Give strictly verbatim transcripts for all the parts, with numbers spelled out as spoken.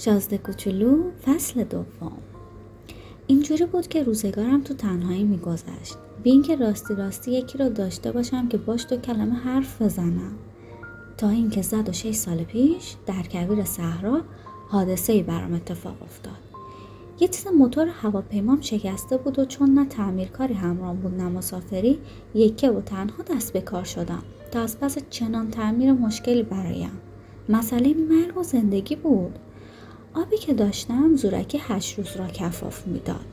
شازده کوچولو فصل دوم. اینجوری بود که روزگارم تو تنهایی میگذشت، بی اینکه راستی راستی یکی رو داشته باشم که باش دو کلمه حرف بزنم، تا اینکه زد و شش سال پیش در کویر صحرا حادثه‌ای برام اتفاق افتاد. یه چیز موتور هواپیمام شکسته بود و چون نه تعمیرکاری همراه بود نه مسافری، یکه و تنها دست به کار شدم تا از پس چنان تعمیر مشکلی برایم. مسئله مرگ و زندگی بود. آبی که داشتم زورکی هشت روز را کفاف میداد.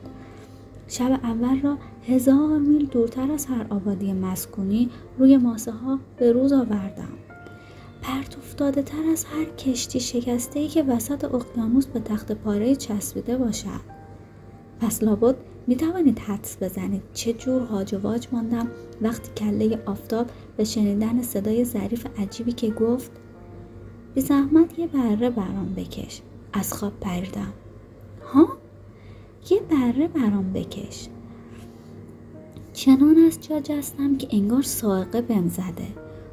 شب اول را هزار میل دورتر از هر آبادی مسکونی روی ماسه ها به روز آوردم. پرت افتاده تر از هر کشتی شکسته‌ای که وسط اقیانوس به تخت پاره چسبیده باشد. پس لابد می توانید حدس بزنید چه جور هاج و واج ماندم وقتی کله آفتاب به شنیدن صدای ظریف عجیبی که گفت بی زحمت یه بره برام بکش. از خواب پریدم. ها؟ یه بره برام بکش. چنان از جا جستم که انگار سائقه بهم زده.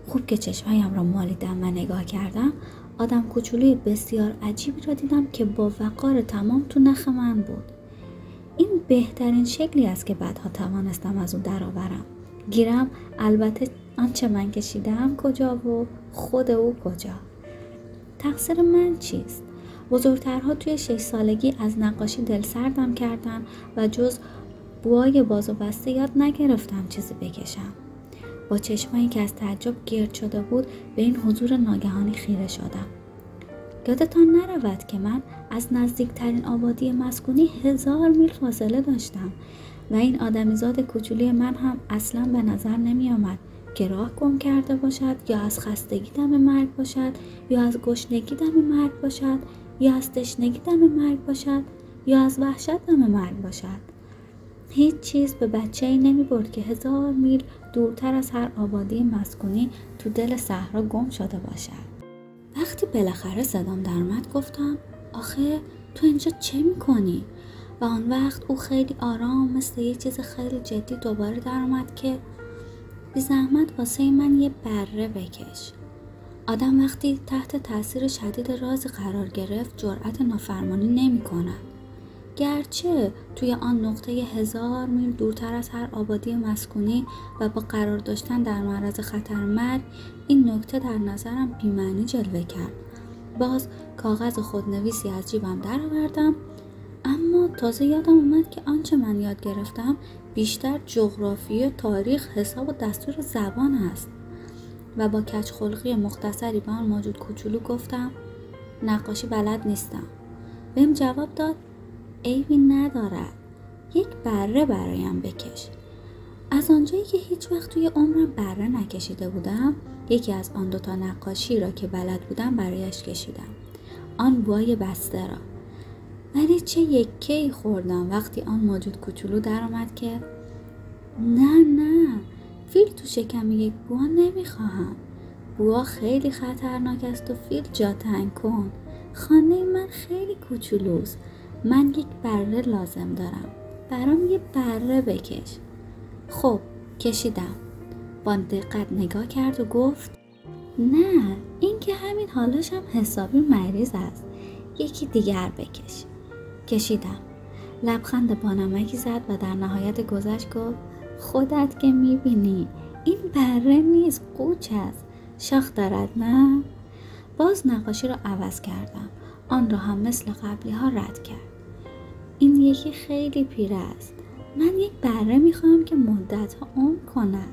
خوب که چشمهایم را مالیدم و نگاه کردم، آدم کوچولوی بسیار عجیبی را دیدم که با وقار تمام تو نخ من بود. این بهترین شکلی است که بعدها توانستم از اون درآورم. گیرم البته آنچه من کشیدم کجا و خود او کجا. تقصیر من چیست؟ بزرگترها توی شش سالگی از نقاشی دل سردم کردن و جز بوهای باز و بسته یاد نگرفتم چیزی بکشم. با چشمایی که از تعجب گرد شده بود به این حضور ناگهانی خیره شدم. یادتان نرود که من از نزدیکترین آبادی مسکونی هزار میل فاصله داشتم و این آدمیزاد کوچولوی من هم اصلا به نظر نمی آمد که راه گم کرده باشد یا از خستگی دم مرگ باشد یا از گشنگی دم مرگ باشد یا از تشنگی دم مرگ باشد یا از وحشت دم مرگ باشد. هیچ چیز به بچه‌ای نمی برد که هزار میل دورتر از هر آبادی مسکونی تو دل صحرا گم شده باشد. وقتی بالاخره صدام در اومد گفتم آخه تو اینجا چه میکنی؟ و آن وقت او خیلی آرام مثل یه چیز خیلی جدی دوباره در اومد که بی زحمت واسه من یه بره بکش. آدم وقتی تحت تاثیر شدید راز قرار گرفت جرأت نافرمانی نمی کند. گرچه توی آن نقطه هزار میل دورتر از هر آبادی مسکونی و با قرار داشتن در معرض خطر مرگ، این نکته در نظرم بی‌معنی جلوه کرد. باز کاغذ خودنویسی از جیبم درآوردم، اما تازه یادم اومد که آنچه من یاد گرفتم بیشتر جغرافی و تاریخ، حساب و دستور زبان است. و با کجخلقی مختصری به آن موجود کوچولو گفتم نقاشی بلد نیستم. بهم جواب داد عیبی ندارد، یک بره برایم بکش. از آنجایی که هیچ وقت توی عمرم بره نکشیده بودم، یکی از آن دوتا نقاشی را که بلد بودم برایش کشیدم، آن بوای بسته را. ولی چه یکی خوردم وقتی آن موجود کوچولو در آمد که نه نه فیل تو شکم یک بوا نمیخواهم، بوا خیلی خطرناک است و فیل جا تنگ کن، خانه من خیلی کوچولوست، من یک بره لازم دارم، برام یه بره بکش. خب کشیدم. با دقت نگاه کرد و گفت نه این که همین حالاشم حسابی مریض است، یکی دیگر بکش. کشیدم. لبخند بانمکی زد و در نهایت گذشت گفت خودت که میبینی این بره نیست، قوچ است، شاخ دارد نه؟ باز نقاشی رو عوض کردم، آن را هم مثل قبلی ها رد کرد. این یکی خیلی پیره است، من یک بره میخوام که مدت ها عمر کند.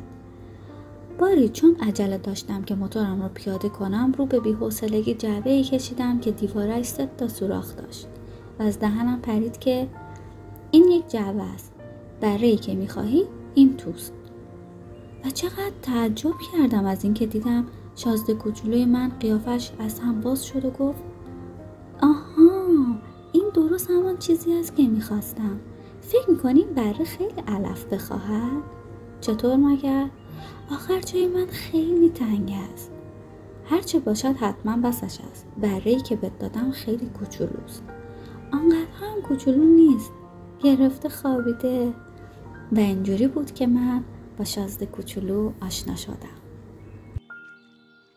باری چون عجله داشتم که موتورم رو پیاده کنم، رو به بی‌حوصلگی جعبه‌ای کشیدم که دیوارش سه تا سوراخ داشت و از دهنم پرید که این یک جعبه است، بره‌ای که میخواهی این توست. و چقدر تعجب کردم از این که دیدم شازده کوچولوی من قیافش از هم باز شد و گفت آها این درست همان چیزی است که میخواستم. فکر میکنی بره خیلی علف بخواهد؟ چطور مگر؟ آخر جای من خیلی تنگ است. هرچه باشد حتما بسش است. بره‌ای که بهت دادم خیلی کوچولوست. آنقدر هم کوچولو نیست. گرفته خوابیده. و اینجوری بود که من با شازده کوچولو آشنا شدم.